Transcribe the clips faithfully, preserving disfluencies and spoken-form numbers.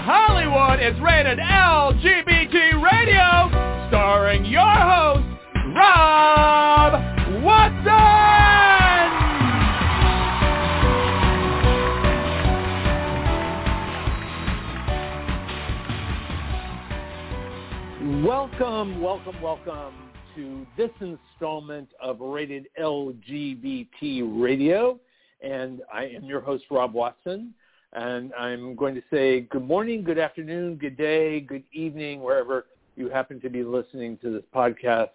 Hollywood is Rated L G B T Radio, starring your host, Rob Watson! Welcome, welcome, welcome to this installment of Rated L G B T Radio, and I am your host, Rob Watson. And I'm going to say good morning, good afternoon, good day, good evening, wherever you happen to be listening to this podcast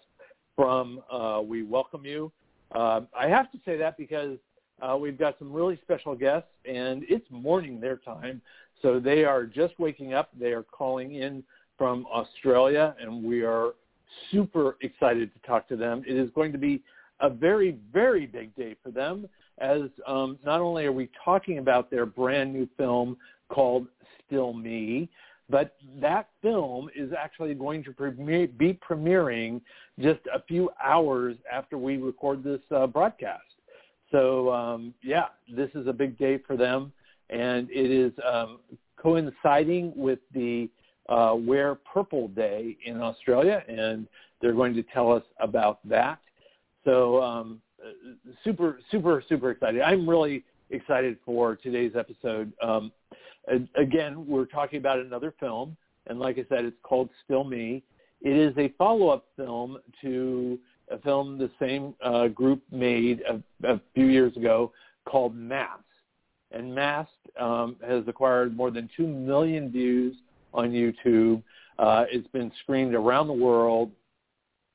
from. Uh, we welcome you. Uh, I have to say that because uh, we've got some really special guests, and it's morning their time. So they are just waking up. They are calling in from Australia, and we are super excited to talk to them. It is going to be a very, very big day for them, as um, not only are we talking about their brand new film called Still Me, but that film is actually going to premiere, be premiering just a few hours after we record this uh, broadcast. So, um, yeah, this is a big day for them, and it is um, coinciding with the uh, Wear Purple Day in Australia, and they're going to tell us about that. So um, super, super, super excited. I'm really excited for today's episode. Um, again, we're talking about another film, and like I said, it's called Still Me. It is a follow-up film to a film the same uh, group made a, a few years ago called Masked. And Masked um, has acquired more than two million views on YouTube. Uh, it's been screened around the world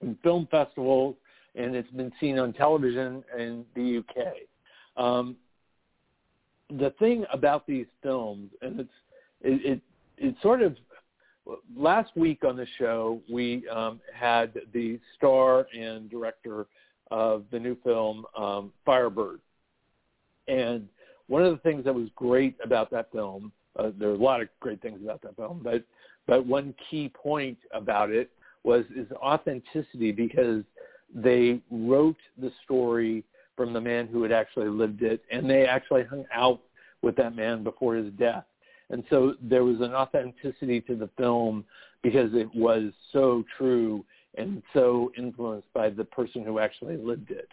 in film festivals, and it's been seen on television in the U K. Um, the thing about these films, and it's it, it, it sort of, last week on the show, we um, had the star and director of the new film, um, Firebird. And one of the things that was great about that film, uh, there are a lot of great things about that film, but, but one key point about it was is authenticity, because they wrote the story from the man who had actually lived it, and they actually hung out with that man before his death. And so there was an authenticity to the film because it was so true and so influenced by the person who actually lived it.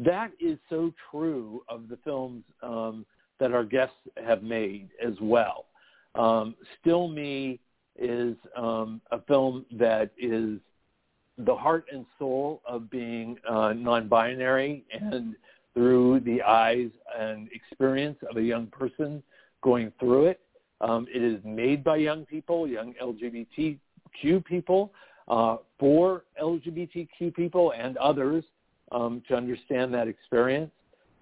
That is so true of the films um, that our guests have made as well. Um, Still Me is um, a film that is the heart and soul of being uh, non-binary, and through the eyes and experience of a young person going through it. Um, it is made by young people, young L G B T Q people, uh, for L G B T Q people and others um, to understand that experience.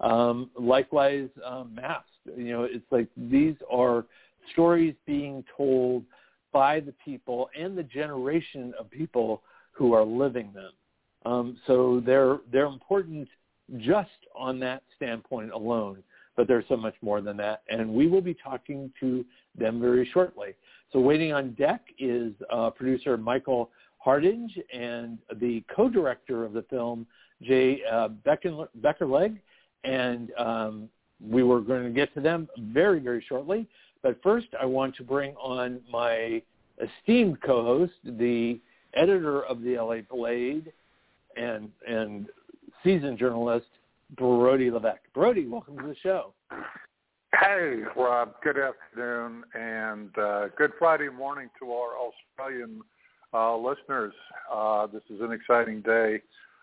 Um, likewise, um, Masked. You know, it's like these are stories being told by the people and the generation of people who are living them. Um, so they're they're important just on that standpoint alone, but there's so much more than that, and we will be talking to them very shortly. So waiting on deck is uh, producer Michael Hardinge and the co-director of the film, Jay uh, Beckerleg, and um, we were going to get to them very, very shortly. But first, I want to bring on my esteemed co-host, the editor of the L A Blade and and seasoned journalist, Brody Levesque. Brody, welcome to the show. Hey, Rob. Good afternoon, and uh, good Friday morning to our Australian uh, listeners. Uh, this is an exciting day,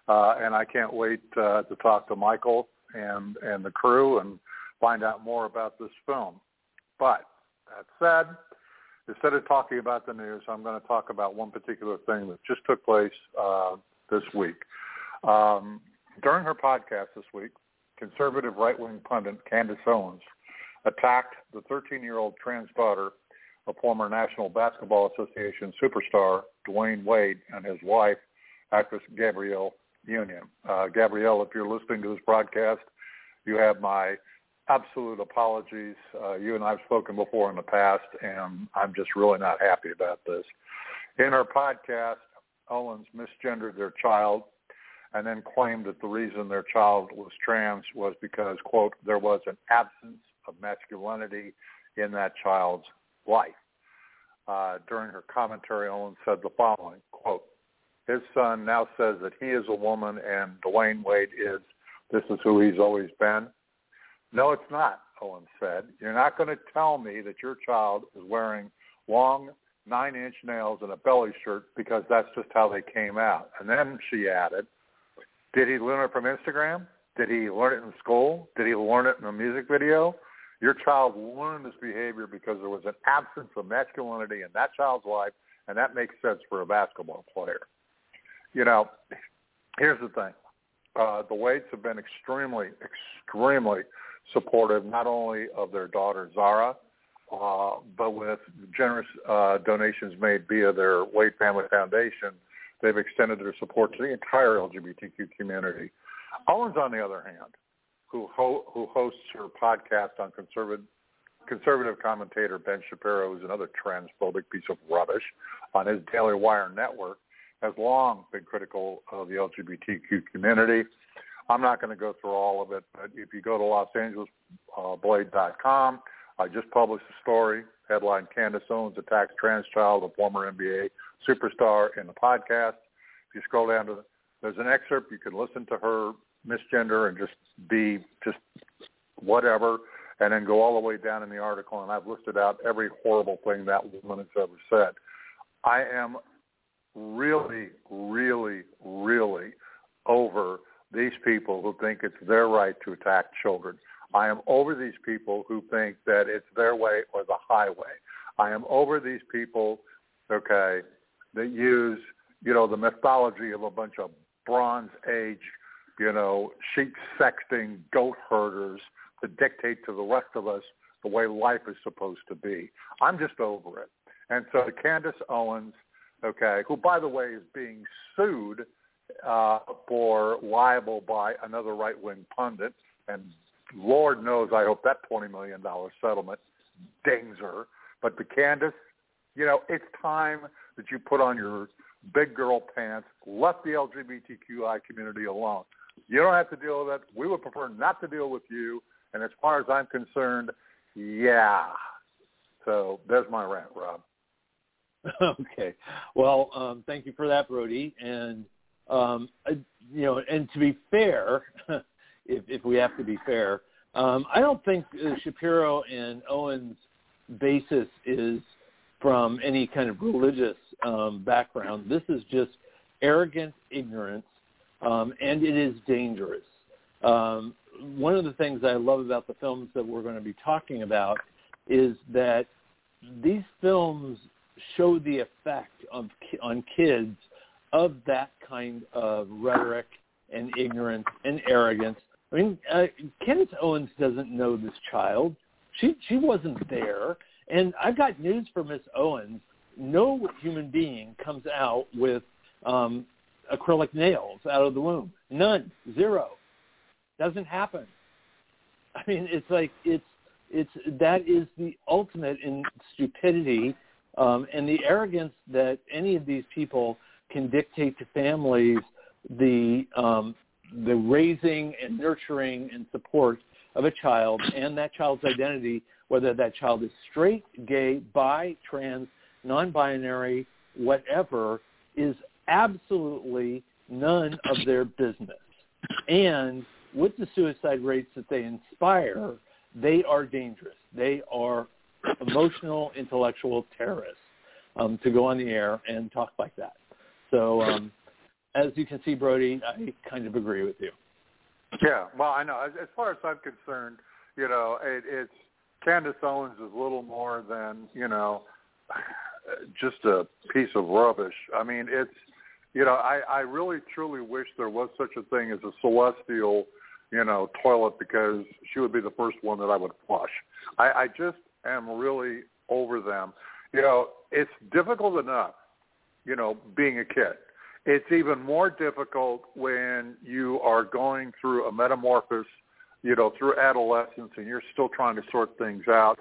uh, and I can't wait uh, to talk to Michael and, and the crew and find out more about this film. But that said, instead of talking about the news, I'm going to talk about one particular thing that just took place uh, this week. Um, during her podcast this week, conservative right-wing pundit Candace Owens attacked the thirteen-year-old trans daughter of former National Basketball Association superstar Dwayne Wade and his wife, actress Gabrielle Union. Uh, Gabrielle, if you're listening to this broadcast, you have my absolute apologies. Uh, you and I have spoken before in the past, and I'm just really not happy about this. In her podcast, Owens misgendered their child and then claimed that the reason their child was trans was because, quote, there was an absence of masculinity in that child's life. uh, during her commentary, Owens said the following, quote, his son now says that he is a woman and Dwayne Wade is. This is who he's always been. No, it's not, Owens said. You're not going to tell me that your child is wearing long nine-inch nails and a belly shirt because that's just how they came out. And then she added, did he learn it from Instagram? Did he learn it in school? Did he learn it in a music video? Your child learned this behavior because there was an absence of masculinity in that child's life, and that makes sense for a basketball player. You know, here's the thing. Uh, the Wades have been extremely, extremely supportive, not only of their daughter, Zara, uh, but with generous uh, donations made via their Wade Family Foundation, they've extended their support to the entire L G B T Q community. Owens, on the other hand, who ho- who hosts her podcast on conservative conservative commentator Ben Shapiro, who's another transphobic piece of rubbish, on his Daily Wire network, has long been critical of the L G B T Q community. I'm not going to go through all of it, but if you go to los angeles blade dot com, I just published a story, headline, Candace Owens attacks trans child, a former N B A superstar, in the podcast. If you scroll down to the, there's an excerpt. You can listen to her misgender and just be just whatever, and then go all the way down in the article, and I've listed out every horrible thing that woman has ever said. I am really, really, really over these people who think it's their right to attack children. I am over these people who think that it's their way or the highway. I am over these people, okay, that use, you know, the mythology of a bunch of Bronze Age, you know, sheep sexting goat herders to dictate to the rest of us the way life is supposed to be. I'm just over it. And so Candace Owens, okay, who, by the way, is being sued uh, for libel by another right-wing pundit, and Lord knows I hope that twenty million dollars settlement dings her. But to Candace, you know, it's time that you put on your big girl pants, let the L G B T Q I community alone. You don't have to deal with it. We would prefer not to deal with you. And as far as I'm concerned, yeah. So there's my rant, Rob. Okay. Well, um, thank you for that, Brody. And, um, you know, and to be fair, if, if we have to be fair, um, I don't think Shapiro and Owens' basis is from any kind of religious um, background. This is just arrogant ignorance, um, and it is dangerous. Um, one of the things I love about the films that we're going to be talking about is that these films show the effect of, on kids of that kind of rhetoric and ignorance and arrogance. I mean, uh, Candace Owens doesn't know this child. She she wasn't there. And I've got news for Miss Owens. No human being comes out with um, acrylic nails out of the womb. None. Zero. Doesn't happen. I mean, it's like it's it's that is the ultimate in stupidity. Um, and the arrogance that any of these people can dictate to families the um, the raising and nurturing and support of a child and that child's identity, whether that child is straight, gay, bi, trans, non-binary, whatever, is absolutely none of their business. And with the suicide rates that they inspire, they are dangerous. They are emotional, intellectual terrorists um, to go on the air and talk like that. So um, as you can see, Brody, I kind of agree with you. Yeah, well, I know. As, as far as I'm concerned, you know, it, it's Candace Owens is little more than, you know, just a piece of rubbish. I mean, it's, you know, I, I really truly wish there was such a thing as a celestial, you know, toilet, because she would be the first one that I would flush. I, I just am really over them. You know, it's difficult enough, you know, being a kid. It's even more difficult when you are going through a metamorphosis, you know, through adolescence, and you're still trying to sort things out,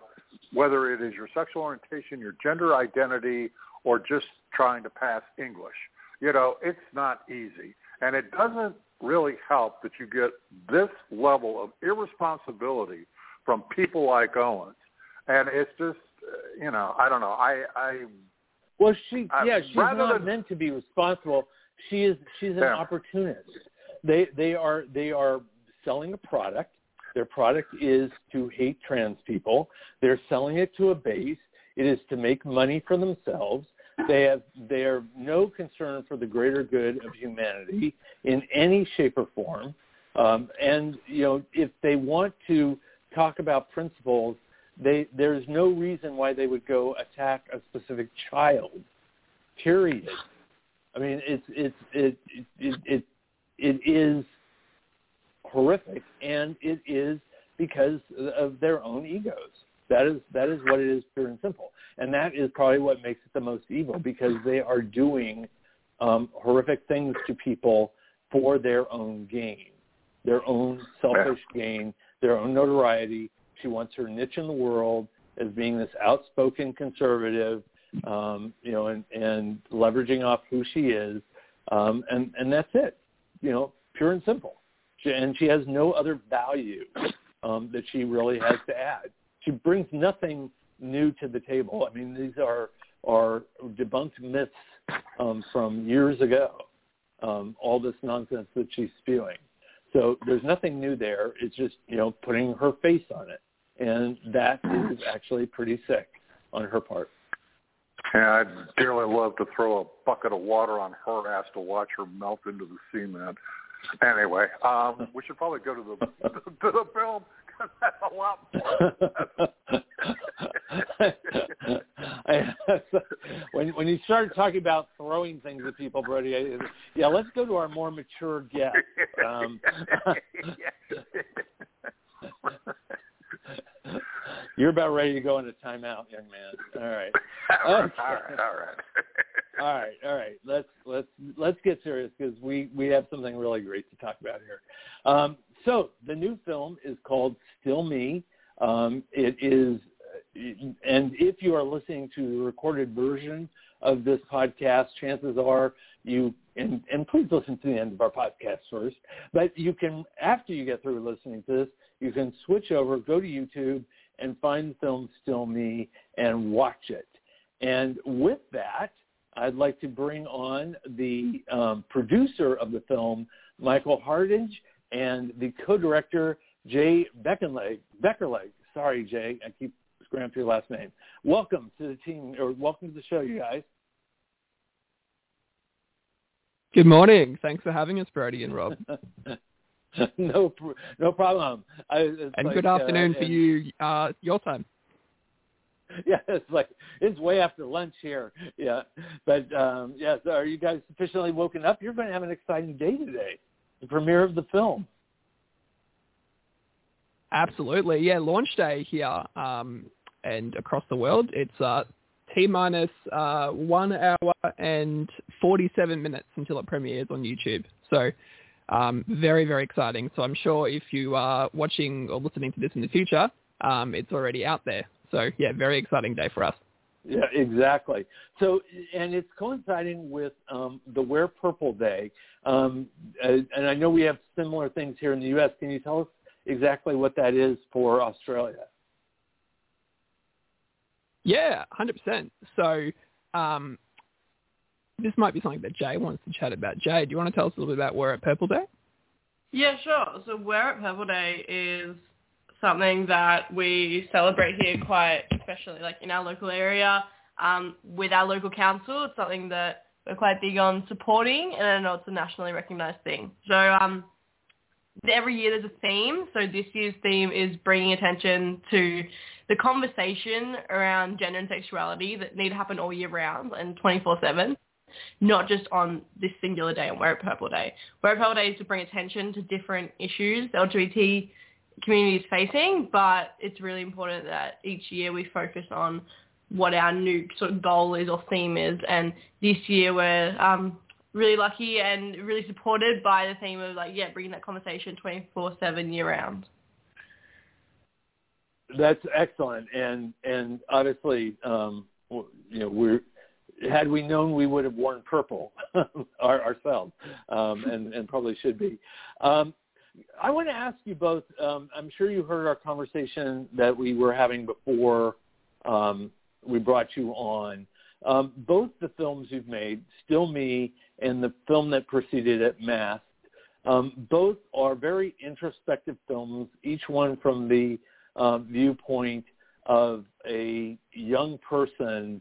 whether it is your sexual orientation, your gender identity, or just trying to pass English. You know, it's not easy. And it doesn't really help that you get this level of irresponsibility from people like Owens. And it's just, you know, I don't know. I, I well, she I, yeah, she's not than, meant to be responsible. She is. She's an yeah. opportunist. They they are they are selling a product. Their product is to hate trans people. They're selling it to a base. It is to make money for themselves. They have they are no concern for the greater good of humanity in any shape or form. Um, and you know, if they want to talk about principles, they there's no reason why they would go attack a specific child. Period. I mean, it's it's it it it, it, it is horrific, and it is because of their own egos. That is that is what it is, pure and simple. And that is probably what makes it the most evil, because they are doing um, horrific things to people for their own gain, their own selfish gain, their own notoriety. She wants her niche in the world as being this outspoken conservative, um, you know, and, and leveraging off who she is. Um, and, and that's it, you know, pure and simple. She, and she has no other value um, that she really has to add. She brings nothing new to the table. I mean, these are are debunked myths um, from years ago, um, all this nonsense that she's spewing. So there's nothing new there. It's just, you know, putting her face on it. And that is actually pretty sick on her part. Yeah, I'd dearly love to throw a bucket of water on her ass to watch her melt into the cement. Anyway, um, we should probably go to the, to the film. That's a lot more. I, when, when you started talking about throwing things at people, Brody, I, yeah, let's go to our more mature guest. Um, you're about ready to go into timeout, young man. All right. All right. Okay. All right. All right. All right, all right. Let's let's let's get serious, because we, we have something really great to talk about here. Um, so the new film is called Still Me. Um, it is, and if you are listening to the recorded version of this podcast, chances are you and, and please listen to the end of our podcast first. But you can, after you get through listening to this, you can switch over, go to YouTube, and find the film Still Me and watch it. And with that, I'd like to bring on the um, producer of the film, Michael Hardinge, and the co-director, Jay Beckerleg. Beckerleg. Sorry, Jay. I keep screwing up your last name. Welcome to the team, or welcome to the show, you guys. Good morning. Thanks for having us, Brody and Rob. no, no problem. I, and like, good afternoon uh, for and, you, uh, your time. Yeah, it's like it's way after lunch here. Yeah, but um, yes, yeah, so are you guys sufficiently woken up? You're going to have an exciting day today, the premiere of the film. Absolutely, yeah, launch day here um, and across the world. It's uh, T minus uh, one hour and forty-seven minutes until it premieres on YouTube. So. Um, very, very exciting. So I'm sure if you are watching or listening to this in the future, um, it's already out there. So, yeah, very exciting day for us. Yeah, exactly. So, and it's coinciding with um, the Wear Purple Day. Um, and I know we have similar things here in the U S. Can you tell us exactly what that is for Australia? Yeah, one hundred percent. So um, this might be something that Jay wants to chat about. Jay, do you want to tell us a little bit about Wear It Purple Day? Yeah, sure. So Wear It Purple Day is something that we celebrate here quite, especially like in our local area, um, with our local council. It's something that we're quite big on supporting, and I know it's a nationally recognised thing. So um, every year there's a theme. So this year's theme is bringing attention to the conversation around gender and sexuality that need to happen all year round and twenty-four seven. Not just on this singular day on Wear It Purple Day. Wear It Purple Day is to bring attention to different issues the L G B T community is facing, but it's really important that each year we focus on what our new sort of goal is or theme is. And this year we're um, really lucky and really supported by the theme of, like, yeah, bringing that conversation twenty-four seven year-round. That's excellent. And, and obviously, um, you know, we're... Had we known, we would have worn purple ourselves, um, and, and probably should be. Um, I want to ask you both, um, I'm sure you heard our conversation that we were having before um, we brought you on. Um, both the films you've made, Still Me and the film that preceded it, Masked, um, both are very introspective films, each one from the uh, viewpoint of a young person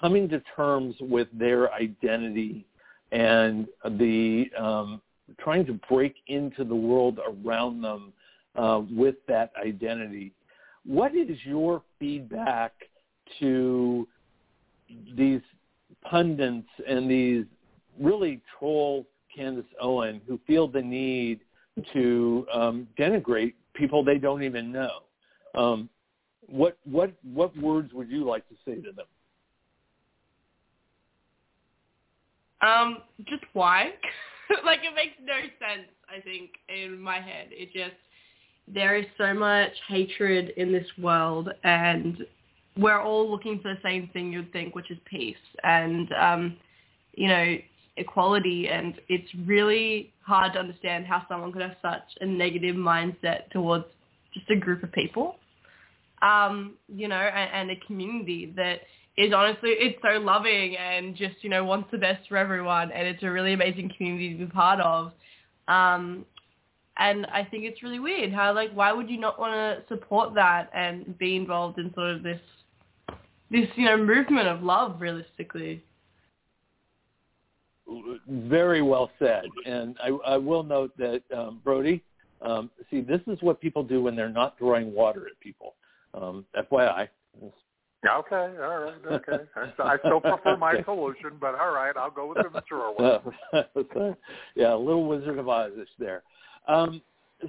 coming to terms with their identity and the um, trying to break into the world around them uh, with that identity. What is your feedback to these pundits and these really troll Candace Owens who feel the need to um, denigrate people they don't even know? Um, what what what words would you like to say to them? Um, just why? Like, it makes no sense, I think, in my head. It just, there is so much hatred in this world, and we're all looking for the same thing, you'd think, which is peace and, um, you know, equality. And it's really hard to understand how someone could have such a negative mindset towards just a group of people, um, you know, and, and a community that is honestly, it's so loving and just, you know, wants the best for everyone. And it's a really amazing community to be part of. Um, and I think it's really weird how, like, why would you not want to support that and be involved in sort of this, this, you know, movement of love, realistically? Very well said. And I, I will note that, um, Brody, um, see, this is what people do when they're not throwing water at people. Um, F Y I. Okay, all right, okay. I still prefer my solution, but all right, I'll go with the mature one. Yeah, a little Wizard of Oz-ish there. Um,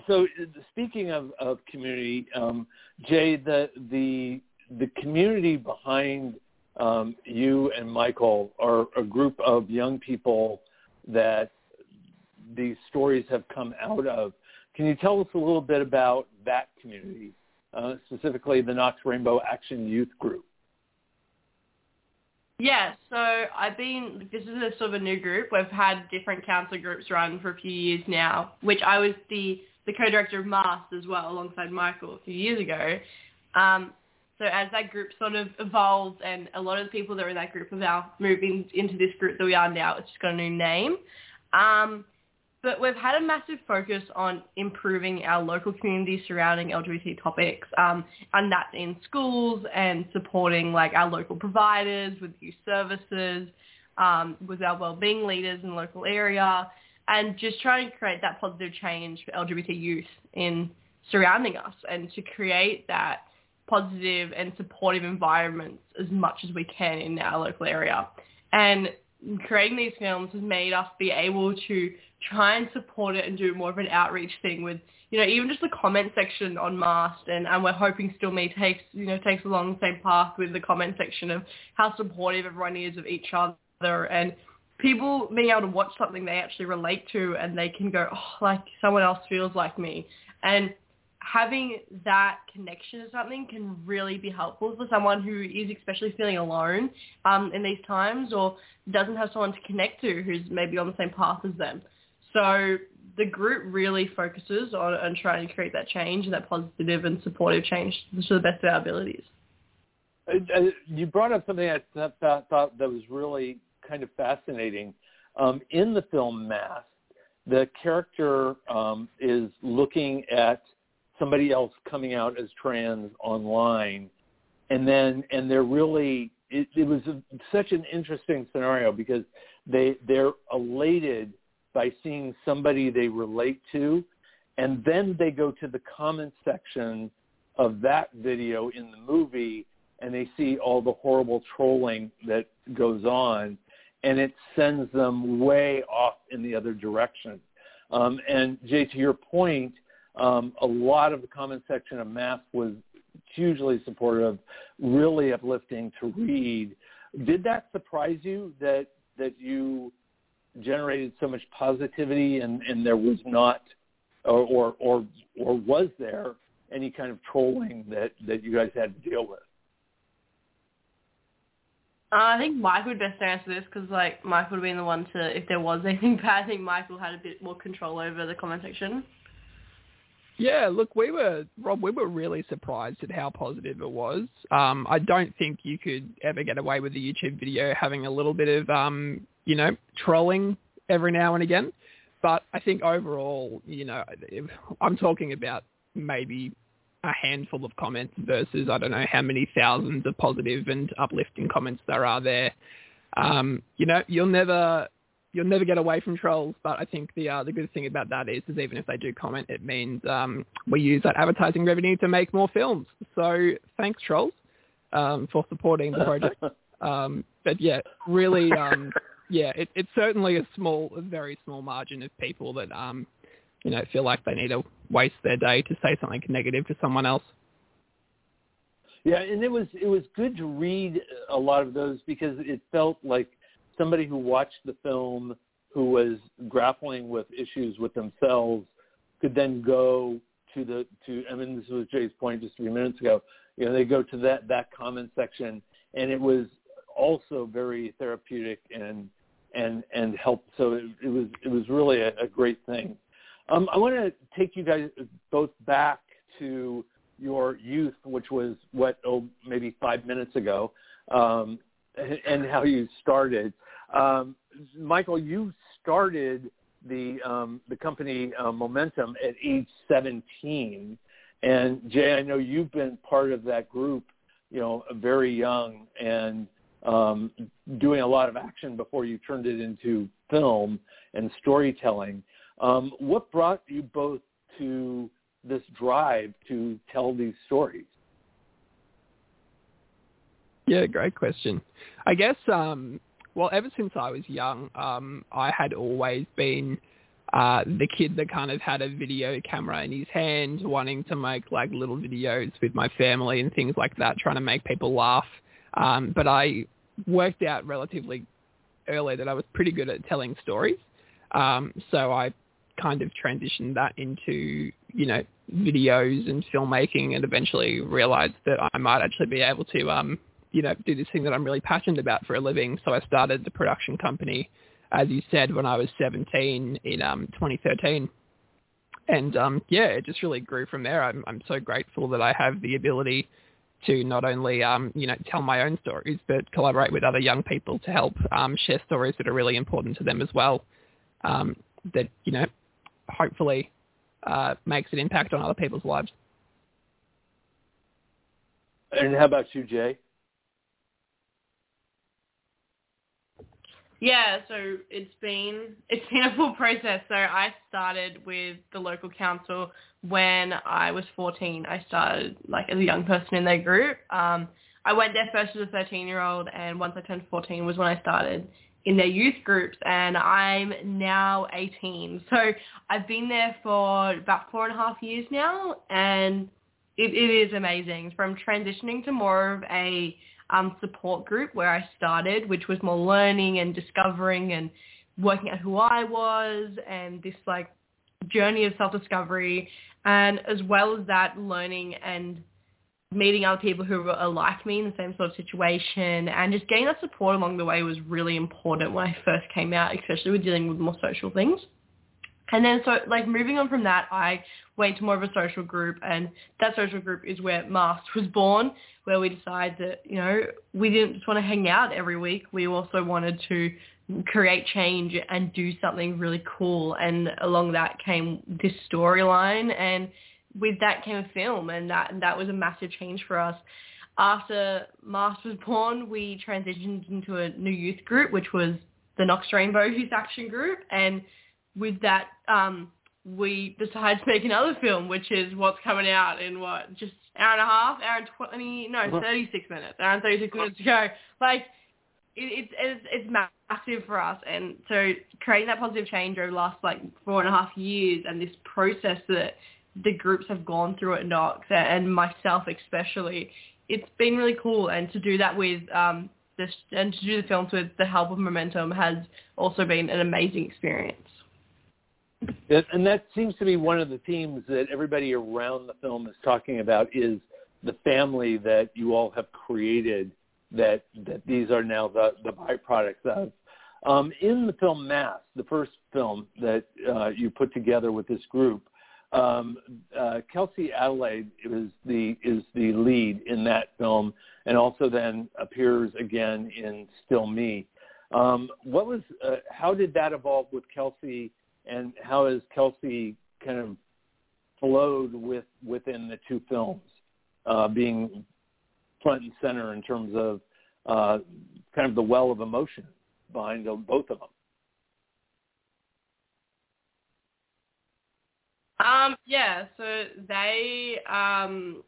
so speaking of, of community, um, Jay, the, the the community behind um, you and Michael are a group of young people that these stories have come out of. Can you tell us a little bit about that community? Uh, specifically the Knox Rainbow Action Youth Group? Yeah, so I've been, this is a sort of a new group. We've had different council groups run for a few years now, which I was the, the co-director of Masked as well, alongside Michael a few years ago. Um, so as that group sort of evolved and a lot of the people that were in that group are now moving into this group that we are now, it's just got a new name. Um, But we've had a massive focus on improving our local community surrounding L G B T topics, um, and that's in schools and supporting, like, our local providers with youth services, um, with our wellbeing leaders in the local area, and just trying to create that positive change for L G B T youth in surrounding us and to create that positive and supportive environments as much as we can in our local area. And creating these films has made us be able to try and support it and do more of an outreach thing with, you know, even just the comment section on Masked, and, and we're hoping Still Me takes, you know, takes along the same path with the comment section of how supportive everyone is of each other and people being able to watch something they actually relate to and they can go, oh, like, someone else feels like me. And having that connection to something can really be helpful for someone who is especially feeling alone um, in these times or doesn't have someone to connect to who's maybe on the same path as them. So the group really focuses on, on trying to create that change and that positive and supportive change to the best of our abilities. You brought up something I thought, thought that was really kind of fascinating. Um, in the film Masked, the character um, is looking at somebody else coming out as trans online, and then and they're really it, it was a, such an interesting scenario because they they're elated by seeing somebody they relate to, and then they go to the comment section of that video in the movie and they see all the horrible trolling that goes on, and it sends them way off in the other direction. Um, and Jay, to your point, Um, a lot of the comment section of Masked was hugely supportive, really uplifting to read. Did that surprise you that that you generated so much positivity and, and there was not, or, or or or was there any kind of trolling that, that you guys had to deal with? Uh, I think Mike would best answer this because, like, Mike would have been the one to, if there was anything bad, I think Michael had a bit more control over the comment section. Yeah, look, we were, Rob, we were really surprised at how positive it was. Um, I don't think you could ever get away with a YouTube video having a little bit of, um, you know, trolling every now and again. But I think overall, you know, I'm talking about maybe a handful of comments versus I don't know how many thousands of positive and uplifting comments there are there. Um, you know, you'll never... You'll never get away from trolls, but I think the uh, the good thing about that is, is even if they do comment, it means um, we use that advertising revenue to make more films. So thanks, trolls, um, for supporting the project. Um, but yeah, really, um, yeah, it, it's certainly a small, a very small margin of people that um, you know, feel like they need to waste their day to say something negative to someone else. Yeah, and it was it was good to read a lot of those because it felt like somebody who watched the film, who was grappling with issues with themselves, could then go to the to. I mean, this was Jay's point just a few minutes ago. You know, they go to that that comment section, and it was also very therapeutic and and and helped. So it, it was it was really a, a great thing. Um, I want to take you guys both back to your youth, which was what oh maybe five minutes ago. Um, and how you started. Um, Michael, you started the um, the company uh, Momentum at age seventeen. And Jay, I know you've been part of that group, you know, very young and um, doing a lot of action before you turned it into film and storytelling. Um, what brought you both to this drive to tell these stories? Yeah, great question. I guess, um, well, ever since I was young, um, I had always been uh, the kid that kind of had a video camera in his hand, wanting to make like little videos with my family and things like that, trying to make people laugh. Um, but I worked out relatively early that I was pretty good at telling stories. Um, so I kind of transitioned that into, you know, videos and filmmaking and eventually realized that I might actually be able to... Um, you know, do this thing that I'm really passionate about for a living. So I started the production company, as you said, when I was seventeen in um, twenty thirteen. And, um, yeah, it just really grew from there. I'm, I'm so grateful that I have the ability to not only, um, you know, tell my own stories, but collaborate with other young people to help um, share stories that are really important to them as well, um, that, you know, hopefully uh, makes an impact on other people's lives. And how about you, Jay? Yeah, so it's been it's been a full process. So I started with the local council when I was fourteen. I started like as a young person in their group. Um, I went there first as a thirteen-year-old, and once I turned fourteen was when I started in their youth groups, and I'm now eighteen. So I've been there for about four and a half years now, and it, it is amazing. From transitioning to more of a Um, support group where I started, which was more learning and discovering and working out who I was and this like journey of self-discovery, and as well as that, learning and meeting other people who are like me in the same sort of situation, and just getting that support along the way was really important when I first came out, especially with dealing with more social things. And then so like moving on from that, I went to more of a social group, and that social group is where Masked was born, where we decided that, you know, we didn't just want to hang out every week. We also wanted to create change and do something really cool. And along that came this storyline, and with that came a film, and that, and that was a massive change for us. After Masked was born, we transitioned into a new youth group, which was the Knox Rainbow Youth Action Group, and with that, um, we decided to make another film, which is what's coming out in, what, just hour and a half, hour and twenty, no, thirty-six minutes, hour and thirty-six minutes to go. Like, it, it, it's it's massive for us. And so creating that positive change over the last, like, four and a half years and this process that the groups have gone through at Knox, and myself especially, it's been really cool. And to do that with... Um, this, and to do the films with the help of Momentum has also been an amazing experience. And that seems to be one of the themes that everybody around the film is talking about, is the family that you all have created, that that these are now the, the byproducts of. Um, in the film Masked, the first film that uh, you put together with this group, Um, uh, Kelsey Adelaide is the is the lead in that film, and also then appears again in Still Me. Um, what was uh, how did that evolve with Kelsey, and how has Kelsey kind of flowed with within the two films, uh, being front and center in terms of uh, kind of the well of emotion behind them, both of them? Um, yeah, so they, um,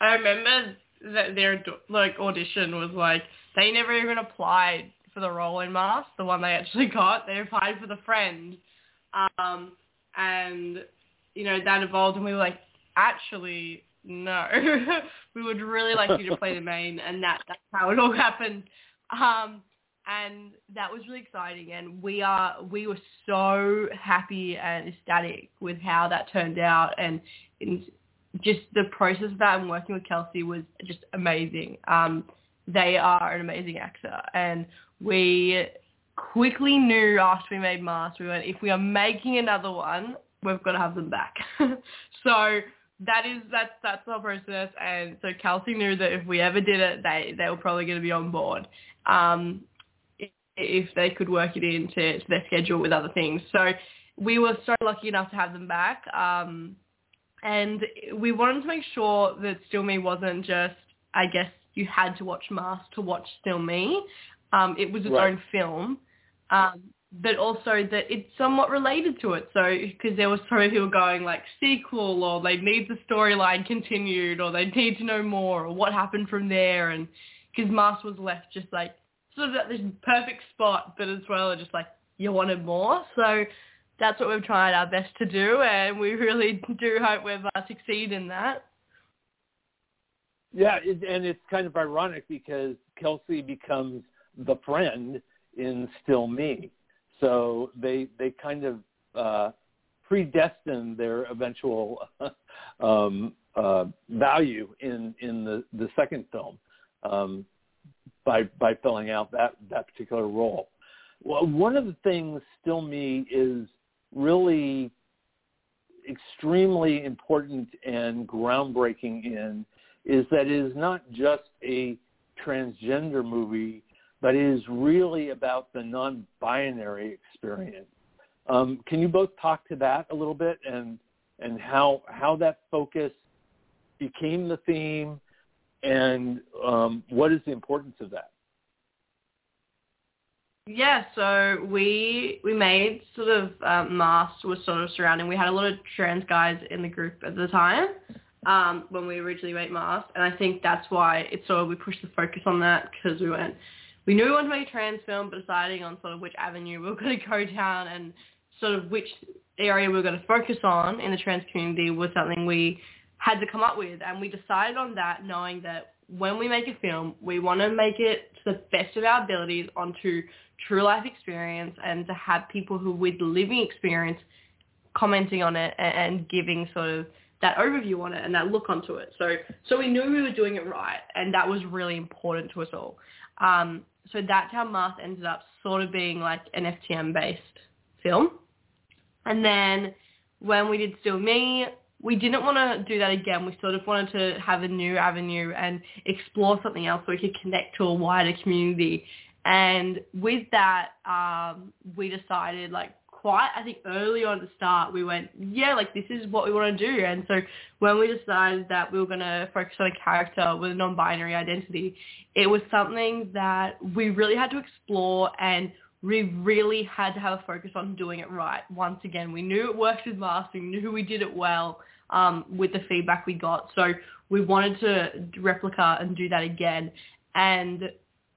I remember that their, like, audition was, like, they never even applied for the role in Masked, the one they actually got. They applied for the friend. Um, and, you know, that evolved, and we were like, actually, no. We would really like you to play the main, and that, that's how it all happened. Um, and that was really exciting, and we are we were so happy and ecstatic with how that turned out, and just the process of that and working with Kelsey was just amazing. Um, they are an amazing actor, and we quickly knew after we made Masked, we went, if we are making another one, we've got to have them back. So that is that's that's our process, and so Kelsey knew that if we ever did it, they they were probably going to be on board. Um, if they could work it into to their schedule with other things. So we were so lucky enough to have them back. Um, and we wanted to make sure that Still Me wasn't just, I guess, you had to watch Masked to watch Still Me. Um, it was its right. own film. Um, but also that it's somewhat related to it. So because there was so many people going like sequel, or they need the storyline continued, or they need to know more, or what happened from there. And because Masked was left just like, sort of at this perfect spot, but as well just like you wanted more. So that's what we've tried our best to do, and we really do hope we've uh, succeed in that. Yeah, it, and it's kind of ironic because Kelsey becomes the friend in Still Me. So they they kind of uh, predestined their eventual um, uh, value in, in the, the second film. Um by by filling out that, that particular role. Well, one of the things Still Me is really extremely important and groundbreaking in is that it is not just a transgender movie, but it is really about the non-binary experience. Um, can you both talk to that a little bit and and how how that focus became the theme? And um, what is the importance of that? Yeah, so we we made sort of uh, Masked was sort of surrounding. We had a lot of trans guys in the group at the time um, when we originally made Masked, and I think that's why it's sort of we pushed the focus on that because we went, we knew we wanted to make a trans film, but deciding on sort of which avenue we were going to go down and sort of which area we were going to focus on in the trans community was something we had to come up with, and we decided on that knowing that when we make a film, we want to make it to the best of our abilities onto true life experience and to have people who with living experience commenting on it and giving sort of that overview on it and that look onto it. So so we knew we were doing it right, and that was really important to us all. Um, so that's how Masked ended up sort of being like an F T M-based film. And then when we did Still Me, we didn't want to do that again. We sort of wanted to have a new avenue and explore something else so we could connect to a wider community. And with that, um, we decided, like, quite, I think, early on to start, we went, yeah, like, this is what we want to do. And so when we decided that we were going to focus on a character with a non-binary identity, it was something that we really had to explore, and we really had to have a focus on doing it right. Once again, we knew it worked with Masked. We knew we did it well. Um, with the feedback we got. So we wanted to replicate and do that again. And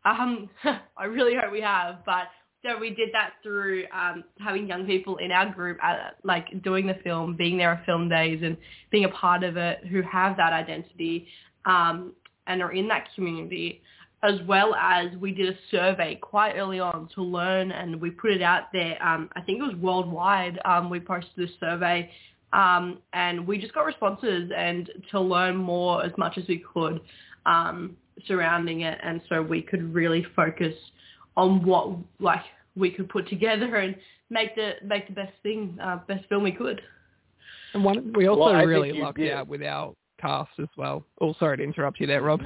um, I really hope we have. But so we did that through um, having young people in our group, at, like doing the film, being there at film days and being a part of it who have that identity um, and are in that community, as well as we did a survey quite early on to learn, and we put it out there. Um, I think it was worldwide. Um, we posted this survey. Um, and we just got responses and to learn more as much as we could um, surrounding it, and so we could really focus on what like we could put together and make the make the best thing, uh, best film we could. And one, we also well, really lucked did. out with our cast as well. Oh, sorry to interrupt you there, Rob.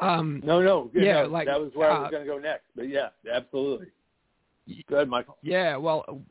um, no, no. Good, yeah, no, like, that was where uh, I was going to go next. But, yeah, absolutely. Go ahead, Michael. Yeah, well,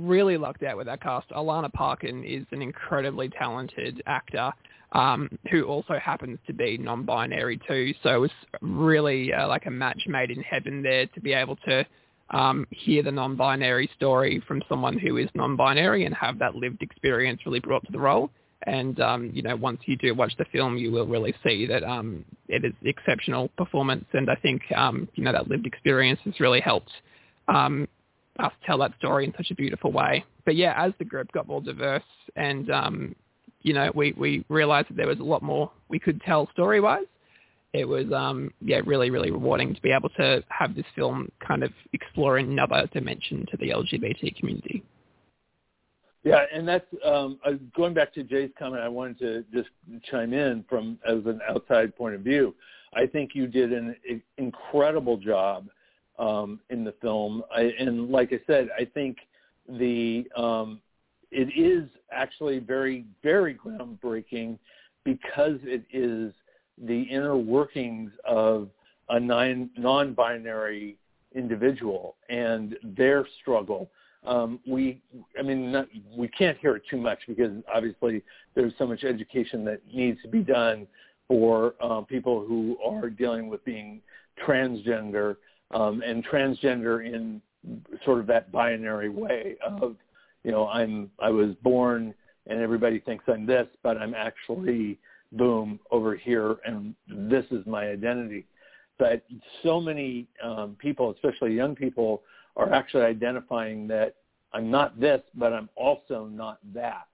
really lucked out with our cast. Alanah Parkin is an incredibly talented actor um, who also happens to be non-binary too. So it was really uh, like a match made in heaven there to be able to Um, hear the non-binary story from someone who is non-binary and have that lived experience really brought to the role. And, um, you know, once you do watch the film, you will really see that um, it is exceptional performance. And I think, um, you know, that lived experience has really helped um, us tell that story in such a beautiful way. But yeah, as the group got more diverse and, um, you know, we, we realized that there was a lot more we could tell story-wise. It was, um, yeah, really, really rewarding to be able to have this film kind of explore another dimension to the L G B T community. Yeah, and that's, um, going back to Jay's comment, I wanted to just chime in from as an outside point of view. I think you did an incredible job um, in the film. I, and like I said, I think the um, it is actually very, very groundbreaking because it is the inner workings of a non-binary individual and their struggle. Um, we, I mean, not, we can't hear it too much because obviously there's so much education that needs to be done for uh, people who are dealing with being transgender um, and transgender in sort of that binary way of, you know, I'm, I was born and everybody thinks I'm this, but I'm actually boom, over here, and this is my identity. But so many um, people, especially young people, are actually identifying that I'm not this, but I'm also not that.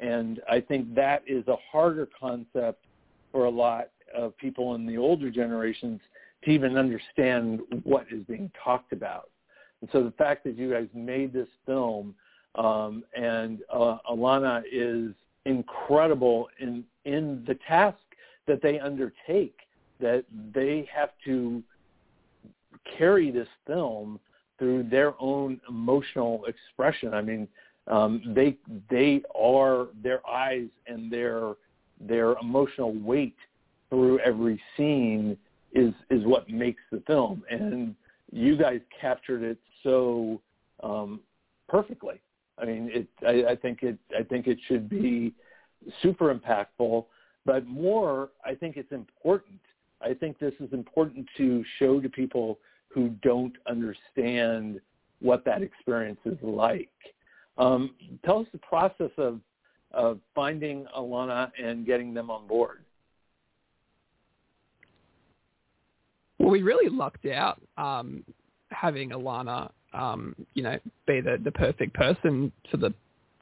And I think that is a harder concept for a lot of people in the older generations to even understand what is being talked about. And so the fact that you guys made this film, um, and uh, Alanah is incredible in in the task that they undertake, that they have to carry this film through their own emotional expression. I mean, um, they they are their eyes and their their emotional weight through every scene is is what makes the film. And you guys captured it so um, perfectly. I mean, it. I, I think it. I think it should be super impactful, but more, I think it's important. I think this is important to show to people who don't understand what that experience is like. Um, tell us the process of of finding Alanah and getting them on board. Well, we really lucked out um, having Alanah. Um, you know, be the, the perfect person for the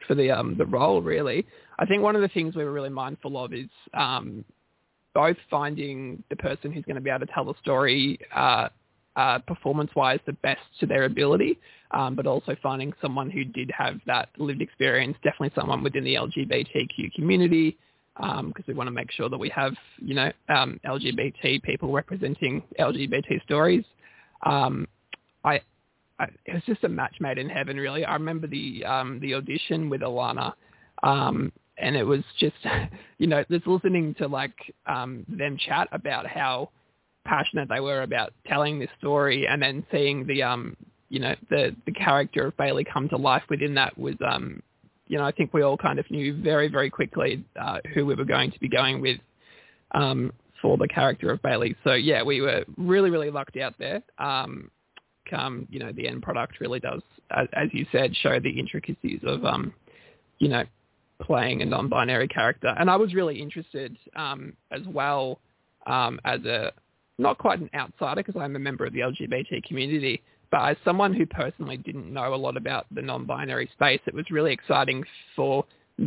for the um, the role. Really, I think one of the things we were really mindful of is um, both finding the person who's going to be able to tell the story uh, uh, performance-wise the best to their ability, um, but also finding someone who did have that lived experience. Definitely someone within the L G B T Q community, because um, we want to make sure that we have you know um, L G B T people representing L G B T stories. Um, I. I, it was just a match made in heaven, really. I remember the um, the audition with Alanah, um, and it was just, you know, just listening to like um, them chat about how passionate they were about telling this story, and then seeing the um, you know the the character of Bailey come to life within that was, um, you know, I think we all kind of knew very very quickly uh, who we were going to be going with um, for the character of Bailey. So yeah, we were really really lucked out there. Um, Um, you know, the end product really does, as, as you said, show the intricacies of, um, you know, playing a non-binary character. And I was really interested um, as well um, as a, not quite an outsider because I'm a member of the L G B T community, but as someone who personally didn't know a lot about the non-binary space, it was really exciting for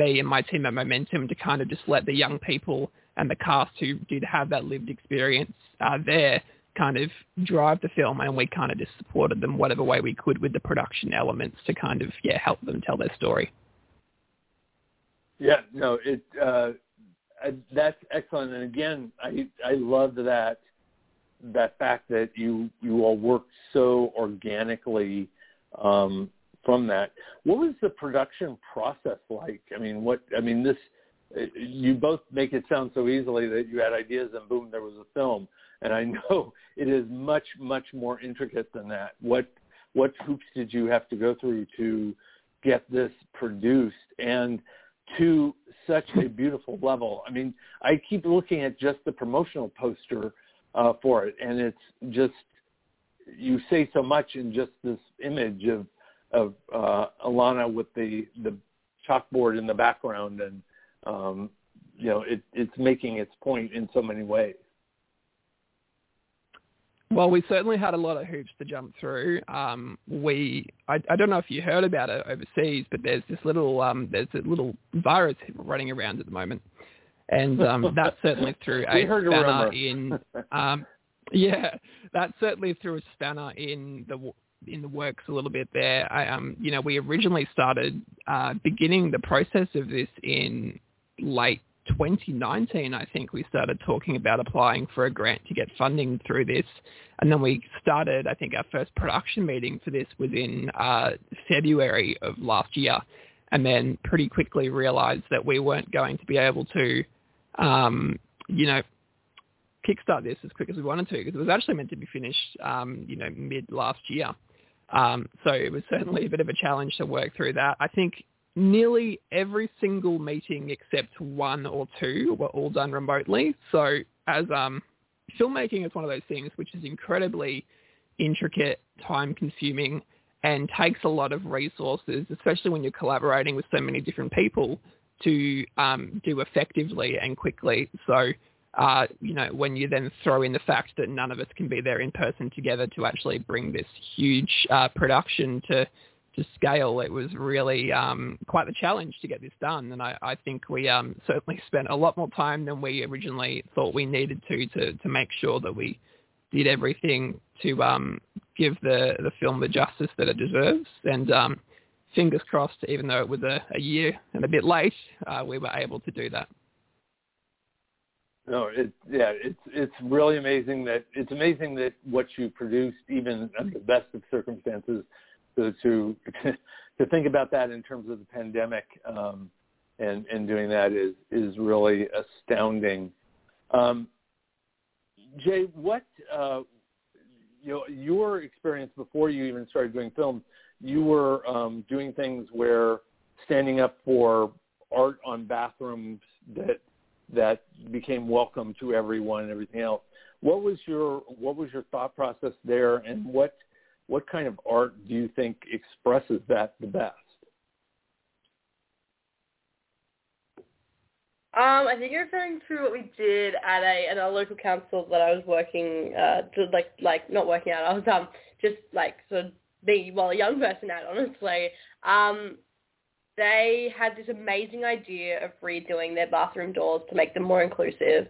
me and my team at Momentum to kind of just let the young people and the cast who did have that lived experience uh, there kind of drive the film, and we kind of just supported them whatever way we could with the production elements to kind of yeah help them tell their story. Yeah, no, it uh, I, that's excellent, and again, I I love that that fact that you you all worked so organically um, from that. What was the production process like? I mean, what I mean, this you both make it sound so easily that you had ideas and boom, there was a film. And I know it is much, much more intricate than that. What what hoops did you have to go through to get this produced and to such a beautiful level? I mean, I keep looking at just the promotional poster uh, for it, and it's just you say so much in just this image of of uh, Alanah with the the chalkboard in the background, and um, you know it, it's making its point in so many ways. Well, we certainly had a lot of hoops to jump through. Um, we, I, I don't know if you heard about it overseas, but there's this little, um, there's a little virus running around at the moment, and um, that certainly threw a spanner in. Um, yeah, that certainly threw a spanner in the in the works a little bit there. I, um, you know, we originally started uh, beginning the process of this in late twenty nineteen, I think we started talking about applying for a grant to get funding through this. And then we started, I think our first production meeting for this was in uh, February of last year. And then pretty quickly realized that we weren't going to be able to, um, you know, kickstart this as quick as we wanted to, because it was actually meant to be finished, um, you know, mid last year. Um, so it was certainly a bit of a challenge to work through that. I think nearly every single meeting except one or two were all done remotely. So as um, filmmaking is one of those things which is incredibly intricate, time-consuming, and takes a lot of resources, especially when you're collaborating with so many different people to um, do effectively and quickly. So, uh, you know, when you then throw in the fact that none of us can be there in person together to actually bring this huge uh, production to to scale, it was really um, quite the challenge to get this done. And I, I think we um, certainly spent a lot more time than we originally thought we needed to, to, to make sure that we did everything to um, give the, the film the justice that it deserves. And um, fingers crossed, even though it was a, a year and a bit late, uh, we were able to do that. No, it, yeah, it's it's really amazing that it's amazing that what you produced, even under the best of circumstances, So to to think about that in terms of the pandemic um, and and doing that is is really astounding. Um, Jay, what uh, you know, your experience before you even started doing film, you were um, doing things where standing up for art on bathrooms that that became welcome to everyone and everything else. What was your what was your thought process there, and what What kind of art do you think expresses that the best? Um, I think you're referring to what we did at a at a local council that I was working, uh, to like like not working out. I was um just like sort of being well a young person at honestly. Um, they had this amazing idea of redoing their bathroom doors to make them more inclusive.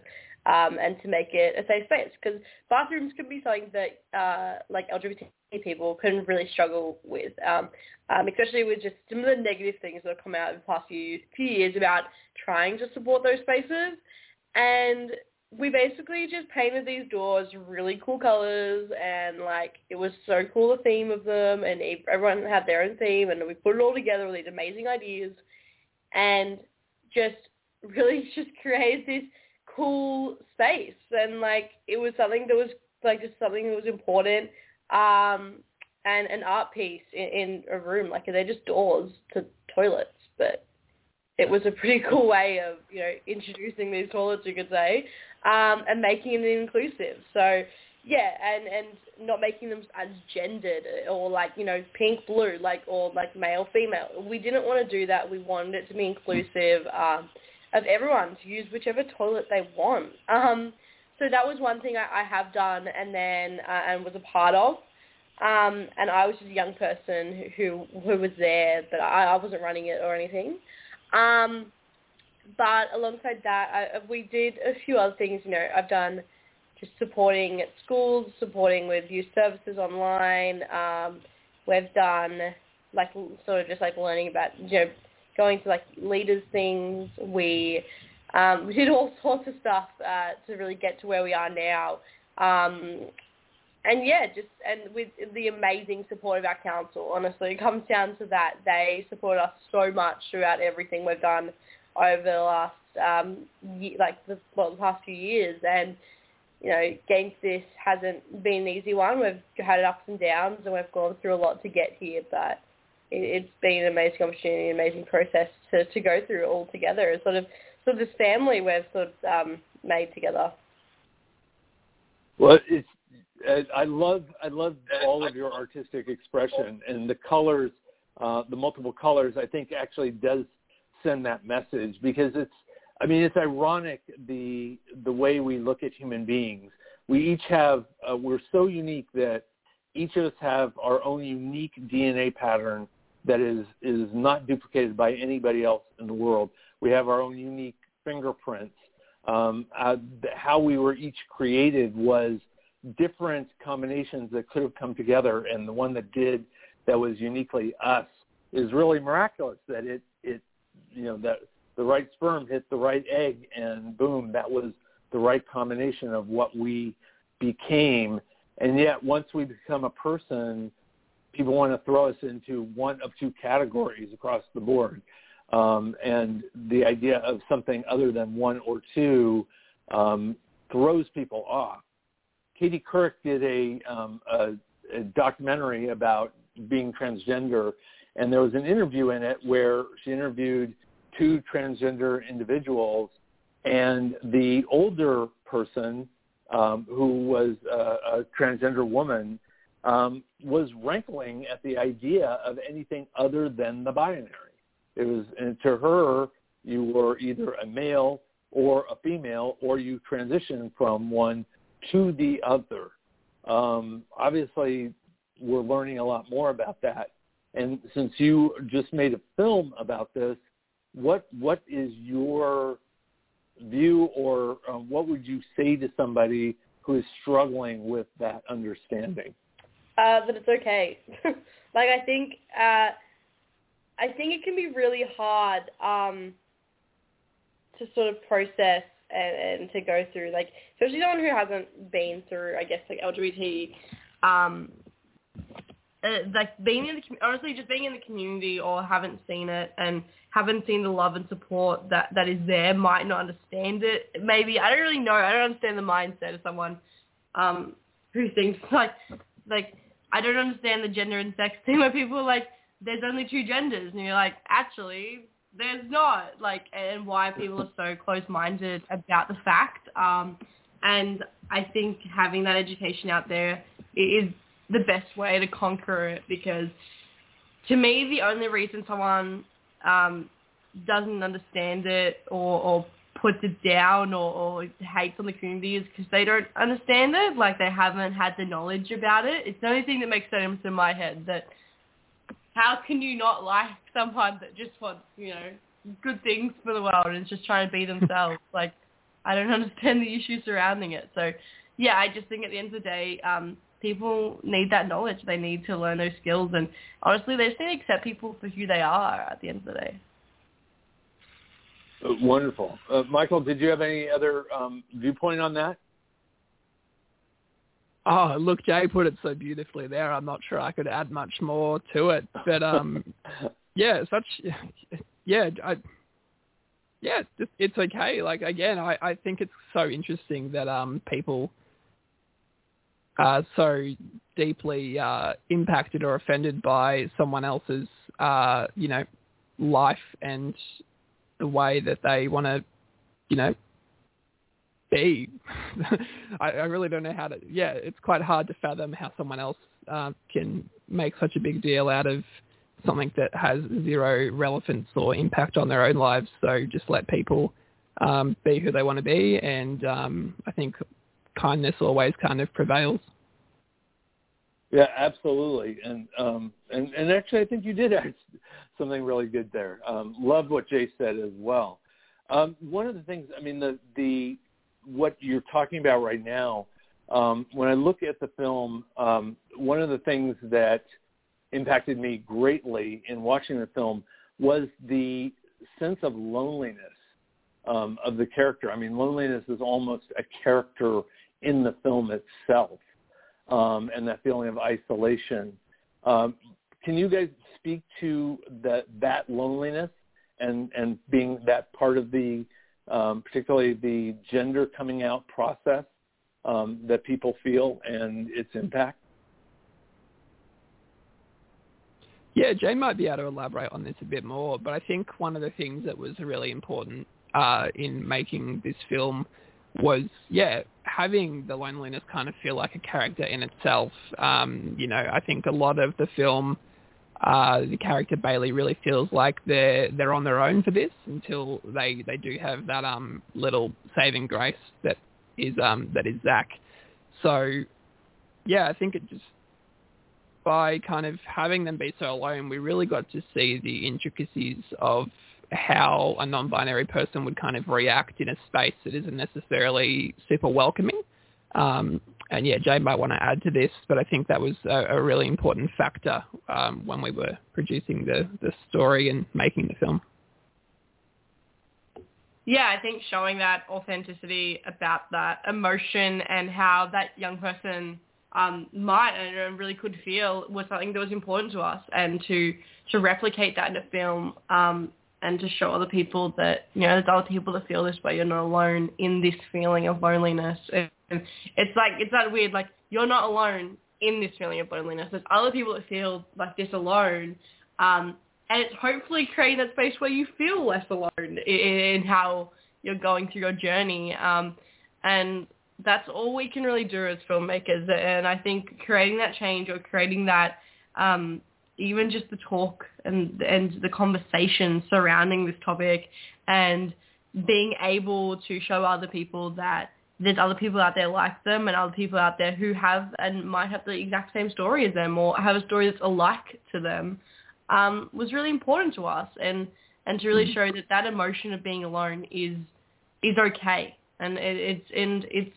Um, and to make it a safe space, because bathrooms can be something that uh, like L G B T people can really struggle with, um, um, especially with just some of the negative things that have come out in the past few, few years about trying to support those spaces. And we basically just painted these doors really cool colors, and like it was so cool the theme of them, and everyone had their own theme, and we put it all together with these amazing ideas, and just really just created this cool space. And like it was something that was like just something that was important, um and an art piece in, in a room. Like they're just doors to toilets, but it was a pretty cool way of, you know, introducing these toilets, you could say, um and making it inclusive. So yeah, and and not making them as gendered or like, you know, pink blue, like, or like male female. We didn't want to do that. We wanted it to be inclusive, um of everyone to use whichever toilet they want. Um, so that was one thing I, I have done and then uh, and was a part of. Um, and I was just a young person who who was there, but I, I wasn't running it or anything. Um, but alongside that, I, we did a few other things. You know, I've done just supporting at schools, supporting with youth services online. Um, we've done like sort of just like learning about, you know, going to like leaders things. We um, we did all sorts of stuff uh, to really get to where we are now, um, And yeah, just and with the amazing support of our council, honestly, it comes down to that. They support us so much throughout everything we've done over the last um, year, like the, well, the past few years. And you know, getting to this hasn't been an easy one. We've had ups and downs, and we've gone through a lot to get here. But it, it's been an amazing opportunity, an amazing process to, to go through all together. It's sort of sort of this family we've sort of um, made together. Well, it's. I love I love all of your artistic expression, and the colors, uh, the multiple colors, I think actually does send that message, because it's, I mean, it's ironic the the way we look at human beings. We each have, uh, we're so unique that each of us have our own unique D N A pattern that is, is not duplicated by anybody else in the world. We have our own unique fingerprints. Um, uh, how we were each created was different combinations that could have come together, and the one that did, that was uniquely us, is really miraculous. That it, it, you know, that the right sperm hit the right egg, and boom, that was the right combination of what we became. And yet, once we become a person, people want to throw us into one of two categories across the board, um, and the idea of something other than one or two um, throws people off. Katie Couric did a, um, a, a documentary about being transgender, and there was an interview in it where she interviewed two transgender individuals, and the older person, um, who was a, a transgender woman, um, was rankling at the idea of anything other than the binary. It was, and to her, you were either a male or a female, or you transitioned from one to the other. Um, obviously, we're learning a lot more about that. And since you just made a film about this, what what is your view, or uh, what would you say to somebody who is struggling with that understanding? Uh, that it's okay. like I think uh, I think it can be really hard um, to sort of process. And, and to go through, like, especially someone who hasn't been through, I guess, like, L G B T, um, uh, like, being in the, com- honestly, just being in the community, or haven't seen it, and haven't seen the love and support that, that is there, might not understand it, maybe, I don't really know, I don't understand the mindset of someone, um, who thinks, like, like, I don't understand the gender and sex thing, where people are like, there's only two genders, and you're like, actually, there's not, like, and why people are so close-minded about the fact. Um, and I think having that education out there is the best way to conquer it, because to me, the only reason someone um, doesn't understand it or, or puts it down or, or hates on the community is because they don't understand it, like they haven't had the knowledge about it. It's the only thing that makes sense in my head, that how can you not like someone that just wants, you know, good things for the world and is just trying to be themselves? Like, I don't understand the issues surrounding it. So, yeah, I just think at the end of the day, um, people need that knowledge. They need to learn those skills. And honestly, they just need to accept people for who they are at the end of the day. Uh, wonderful. Uh, Michael, did you have any other um, viewpoint on that? Oh, look, Jay put it so beautifully there. I'm not sure I could add much more to it, but um, yeah, such, yeah, I, yeah, it's, it's okay. Like, again, I, I think it's so interesting that um, people are so deeply uh, impacted or offended by someone else's, uh, you know, life and the way that they want to, you know, be. I, I really don't know how to, yeah, it's quite hard to fathom how someone else uh, can make such a big deal out of something that has zero relevance or impact on their own lives. So just let people um, be who they want to be, and um, I think kindness always kind of prevails. Yeah, absolutely. And um, and, and actually I think you did add something really good there. Um, loved what Jay said as well. Um, one of the things, I mean, the the what you're talking about right now, um, when I look at the film, um, one of the things that impacted me greatly in watching the film was the sense of loneliness um, of the character. I mean, loneliness is almost a character in the film itself. um, and that feeling of isolation. Um, can you guys speak to that that loneliness and, and being that part of the, um, particularly the gender coming out process um, that people feel and its impact? Yeah, Jay might be able to elaborate on this a bit more, but I think one of the things that was really important uh, in making this film was, yeah, having the loneliness kind of feel like a character in itself. Um, you know, I think a lot of the film, uh, the character Bailey really feels like they're they're on their own for this until they, they do have that um little saving grace that is um that is Zach. So, yeah, I think it just, by kind of having them be so alone, we really got to see the intricacies of how a non-binary person would kind of react in a space that isn't necessarily super welcoming. Um, and yeah, Jay might want to add to this, but I think that was a, a really important factor um, when we were producing the, the story and making the film. Yeah, I think showing that authenticity about that emotion and how that young person Um, might and really could feel was something that was important to us, and to to replicate that in a film um, and to show other people that, you know, there's other people that feel this way. You're not alone in this feeling of loneliness. And it's like, it's that weird, like, you're not alone in this feeling of loneliness. There's other people that feel like this alone. Um, and it's hopefully creating that space where you feel less alone in, in how you're going through your journey. Um, and that's all we can really do as filmmakers. And I think creating that change, or creating that, um, even just the talk and and the conversation surrounding this topic, and being able to show other people that there's other people out there like them, and other people out there who have and might have the exact same story as them, or have a story that's alike to them, um, was really important to us. And, and to really show that that emotion of being alone is is okay. And it, it's and it's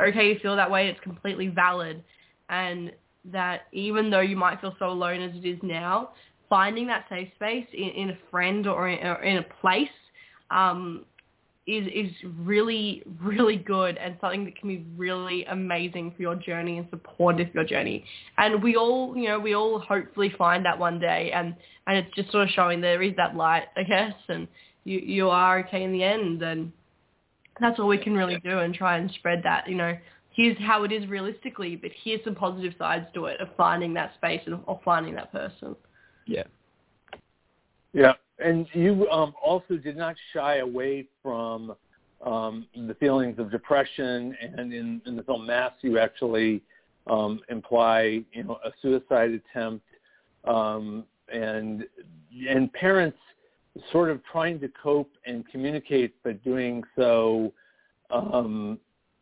okay to feel that way. It's completely valid, and that even though you might feel so alone as it is now, finding that safe space in, in a friend or in, or in a place um, is is really, really good, and something that can be really amazing for your journey and supportive for your journey. And we all, you know, we all hopefully find that one day, and, and it's just sort of showing there is that light, I guess, and you, you are okay in the end. And that's all we can really do, and try and spread that, you know, here's how it is realistically, but here's some positive sides to it, of finding that space and of finding that person. Yeah. Yeah. And you um, also did not shy away from um, the feelings of depression. And in, in the film Masked, you actually um, imply, you know, a suicide attempt, um, and and parents sort of trying to cope and communicate, but doing so um,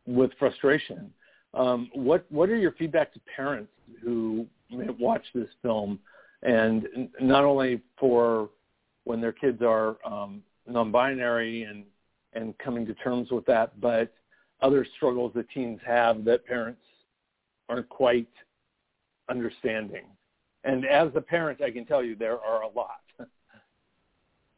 with frustration. Um, what what are your feedback to parents who watch this film, and not only for when their kids are um, non-binary and, and coming to terms with that, but other struggles that teens have that parents aren't quite understanding? And as a parent, I can tell you there are a lot.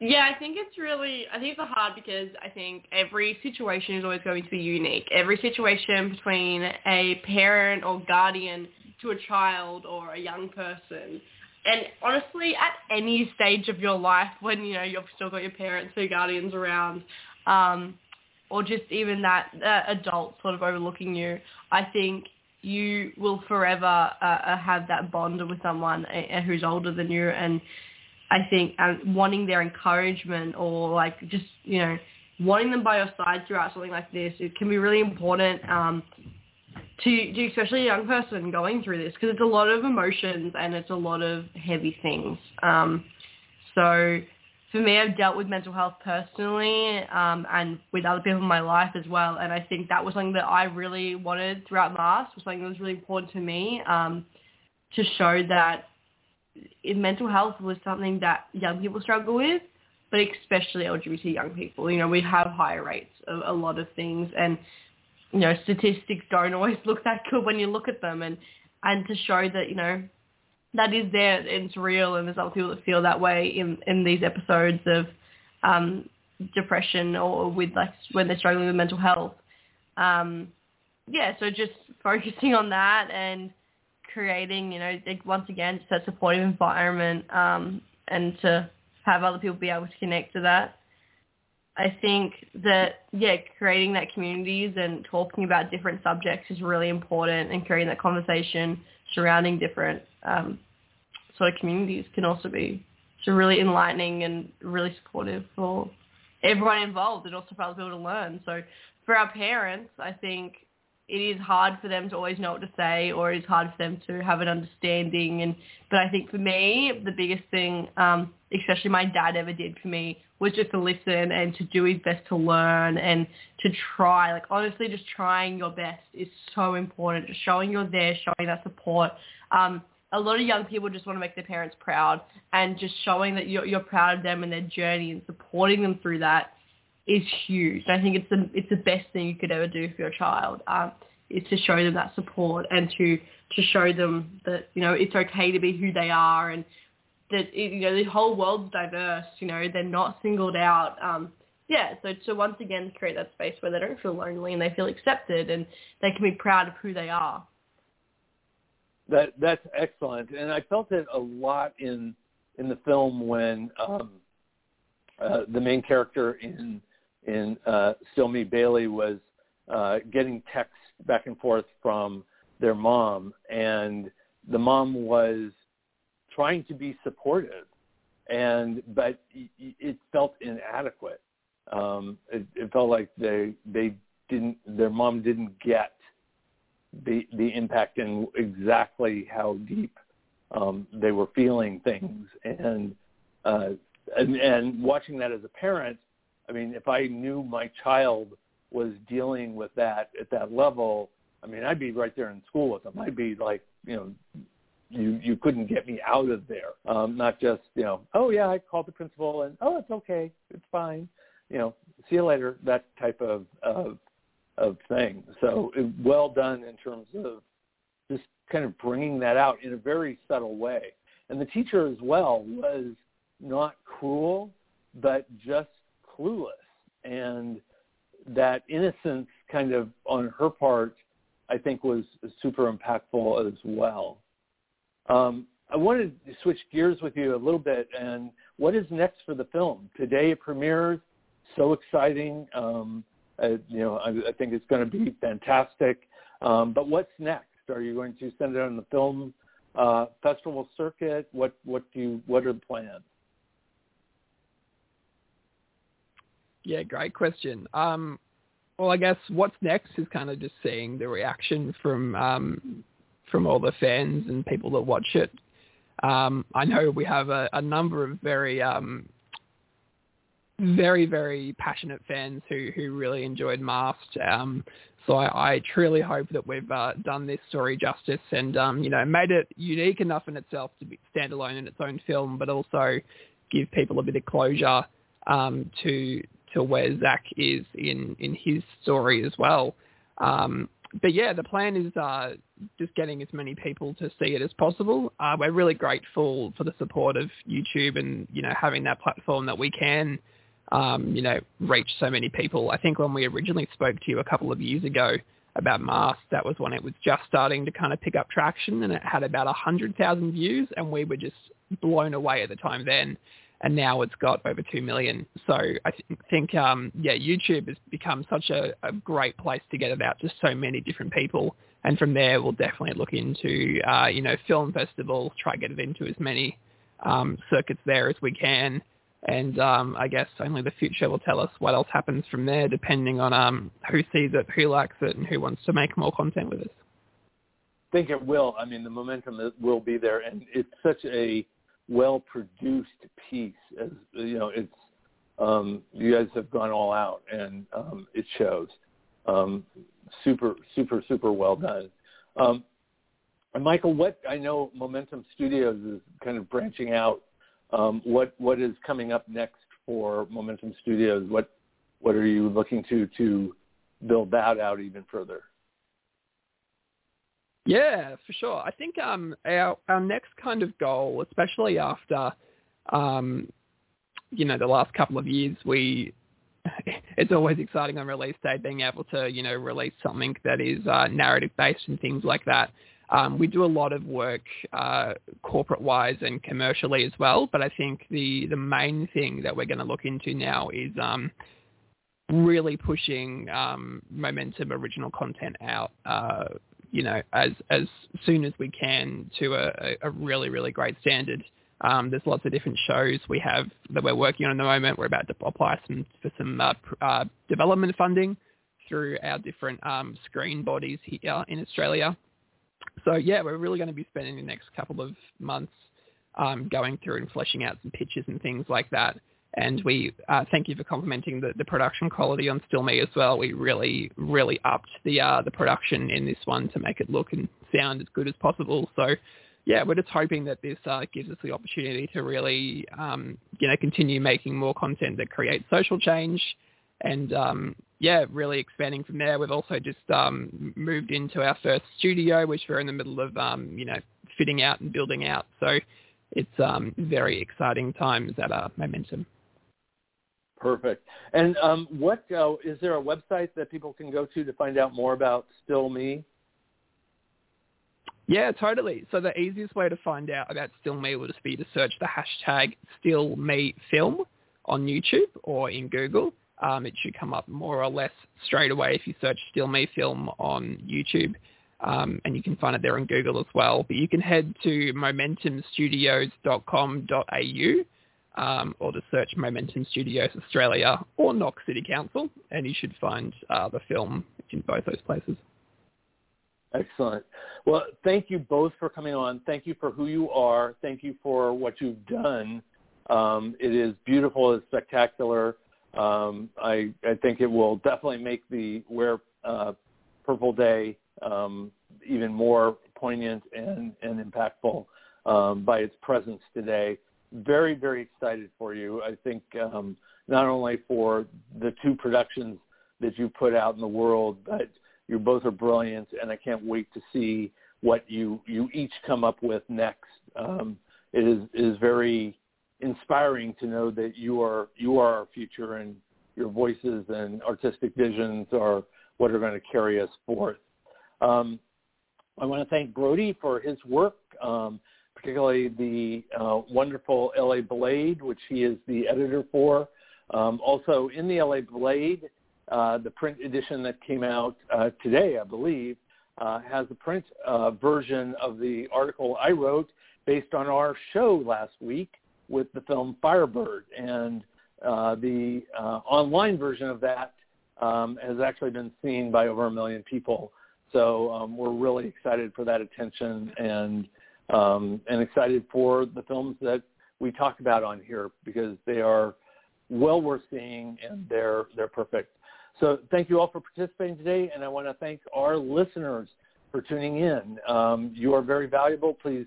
Yeah, I think it's really, I think it's hard, because I think every situation is always going to be unique. Every situation between a parent or guardian to a child or a young person. And honestly, at any stage of your life, when, you know, you've still got your parents or guardians around, um, or just even that, that adult sort of overlooking you, I think you will forever uh, have that bond with someone who's older than you, and I think um, wanting their encouragement, or like just, you know, wanting them by your side throughout something like this, it can be really important um, to, to especially a young person going through this, because it's a lot of emotions and it's a lot of heavy things. Um, so for me, I've dealt with mental health personally um, and with other people in my life as well. And I think that was something that I really wanted throughout Masked, was something that was really important to me, um, to show that in mental health was something that young people struggle with, but especially L G B T young people. You know, we have higher rates of a lot of things, and, you know, statistics don't always look that good when you look at them, and, and to show that, you know, that is there, and it's real, and there's other people that feel that way in, in these episodes of um, depression, or with, like, when they're struggling with mental health. Um, yeah, so just focusing on that and creating, you know, like once again, just that supportive environment, um, and to have other people be able to connect to that. I think that, yeah, creating that communities and talking about different subjects is really important, and creating that conversation surrounding different um, sort of communities can also be so really enlightening and really supportive for everyone involved, and also for other people to learn. So for our parents, I think it is hard for them to always know what to say, or it's hard for them to have an understanding. And but I think for me, the biggest thing, um, especially my dad ever did for me, was just to listen and to do his best to learn and to try. Like, honestly, just trying your best is so important. Just showing you're there, showing that support. Um, a lot of young people just want to make their parents proud, and just showing that you're, you're proud of them and their journey and supporting them through that is huge. I think it's the it's the best thing you could ever do for your child, um, is to show them that support, and to to show them that, you know, it's okay to be who they are, and that it, you know, the whole world's diverse. You know, they're not singled out. Um, yeah. So to once again create that space where they don't feel lonely and they feel accepted and they can be proud of who they are. That that's excellent, and I felt it a lot in in the film when um, uh, the main character in in uh, Still Me, Bailey, was uh, getting texts back and forth from their mom, and the mom was trying to be supportive, and but it felt inadequate. Um, it, it felt like they they didn't their mom didn't get the the impact and exactly how deep um, they were feeling things. And, uh, and and watching that as a parent, I mean, if I knew my child was dealing with that at that level, I mean, I'd be right there in school with them. I'd be like, you know, you, you couldn't get me out of there. Um, not just, you know, oh, yeah, I called the principal and, oh, it's okay, it's fine, you know, see you later, that type of of of thing. So well done in terms of just kind of bringing that out in a very subtle way. And the teacher as well was not cruel, but just clueless. And that innocence kind of on her part, I think, was super impactful as well. Um, I wanted to switch gears with you a little bit. And what is next for the film? Today it premieres. So exciting. Um, Uh, you know, I, I think it's going to be fantastic. Um, but what's next? Are you going to send it on the film uh, festival circuit? What what do you, what are the plans? Yeah, great question. Um, well, I guess what's next is kind of just seeing the reaction from um, from all the fans and people that watch it. Um, I know we have a, a number of very um, very, very passionate fans who, who really enjoyed Masked. Um, so I, I truly hope that we've uh, done this story justice and, um, you know, made it unique enough in itself to be standalone in its own film, but also give people a bit of closure um, to to where Zach is in, in his story as well. Um, but yeah, the plan is uh, just getting as many people to see it as possible. Uh, we're really grateful for the support of YouTube and, you know, having that platform that we can Um, you know, reach so many people. I think when we originally spoke to you a couple of years ago about Masked, that was when it was just starting to kind of pick up traction, and it had about one hundred thousand views, and we were just blown away at the time then, and now it's got over two million. So I th- think, um, yeah, YouTube has become such a, a great place to get it out to so many different people, and from there we'll definitely look into, uh, you know, film festivals, try to get it into as many um, circuits there as we can. And um, I guess only the future will tell us what else happens from there, depending on um, who sees it, who likes it, and who wants to make more content with us. I think it will. I mean, the momentum will be there, and it's such a well-produced piece. As you know, it's um, you guys have gone all out, and um, it shows. Um, super, super, super well done. Um, and Michael, what I know, Momentum Studios is kind of branching out. Um, what what is coming up next for Momentum Studios? What what are you looking to to build that out even further? Yeah, for sure. I think um, our our next kind of goal, especially after um, you know, the last couple of years, we it's always exciting on release day being able to, you know, release something that is uh, narrative-based and things like that. Um, we do a lot of work uh, corporate-wise and commercially as well, but I think the, the main thing that we're going to look into now is um, really pushing um, Momentum original content out, uh, you know, as as soon as we can to a, a really, really great standard. Um, there's lots of different shows we have that we're working on at the moment. We're about to apply some, for some uh, pr- uh, development funding through our different um, screen bodies here in Australia. So, yeah, we're really going to be spending the next couple of months um, going through and fleshing out some pitches and things like that. And we uh, thank you for complimenting the, the production quality on Still Me as well. We really, really upped the uh, the production in this one to make it look and sound as good as possible. So, yeah, we're just hoping that this uh, gives us the opportunity to really, um, you know, continue making more content that creates social change and, um, yeah, really expanding from there. We've also just um, moved into our first studio, which we're in the middle of, um, you know, fitting out and building out. So it's um, very exciting times at uh, Momentum. Perfect. And um, what uh, is there a website that people can go to to find out more about Still Me? Yeah, totally. So the easiest way to find out about Still Me will just be to search the hashtag Still Me Film on YouTube or in Google. Um, it should come up more or less straight away if you search Still Me Film on YouTube, um, and you can find it there on Google as well. But you can head to Momentum Studios dot com dot a u um, or to search Momentum Studios Australia or Knox City Council, and you should find uh, the film in both those places. Excellent. Well, thank you both for coming on. Thank you for who you are. Thank you for what you've done. Um, it is beautiful. It's spectacular. Um, I, I think it will definitely make the Wear uh, Purple Day um, even more poignant and, and impactful um, by its presence today. Very, very excited for you. I think um, not only for the two productions that you put out in the world, but you both are brilliant, and I can't wait to see what you, you each come up with next. Um, it is it is very inspiring to know that you are you are our future, and your voices and artistic visions are what are going to carry us forth. Um, I want to thank Brody for his work, um, particularly the uh, wonderful L A Blade, which he is the editor for. Um, also in the L A Blade, Uh, the print edition that came out uh, today, I believe, uh, has a print uh, version of the article I wrote based on our show last week with the film Firebird. And uh, the uh, online version of that um, has actually been seen by over a million people. So um, we're really excited for that attention and um, and excited for the films that we talk about on here because they are well worth seeing and they're they're perfect. So thank you all for participating today, and I want to thank our listeners for tuning in. Um, you are very valuable. Please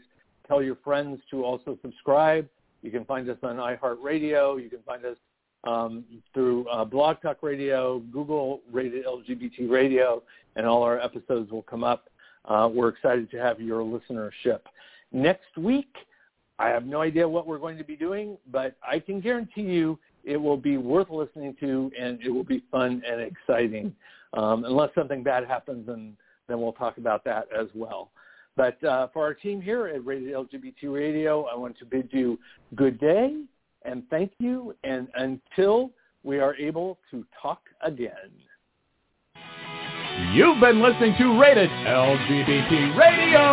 tell your friends to also subscribe. You can find us on iHeartRadio. You can find us um, through uh, Blog Talk Radio, Google Rated L G B T Radio, and all our episodes will come up. Uh, we're excited to have your listenership. Next week, I have no idea what we're going to be doing, but I can guarantee you it will be worth listening to, and it will be fun and exciting, um, unless something bad happens, and then we'll talk about that as well. But uh, for our team here at Rated L G B T Radio, I want to bid you good day, and thank you, and until we are able to talk again. You've been listening to Rated L G B T Radio.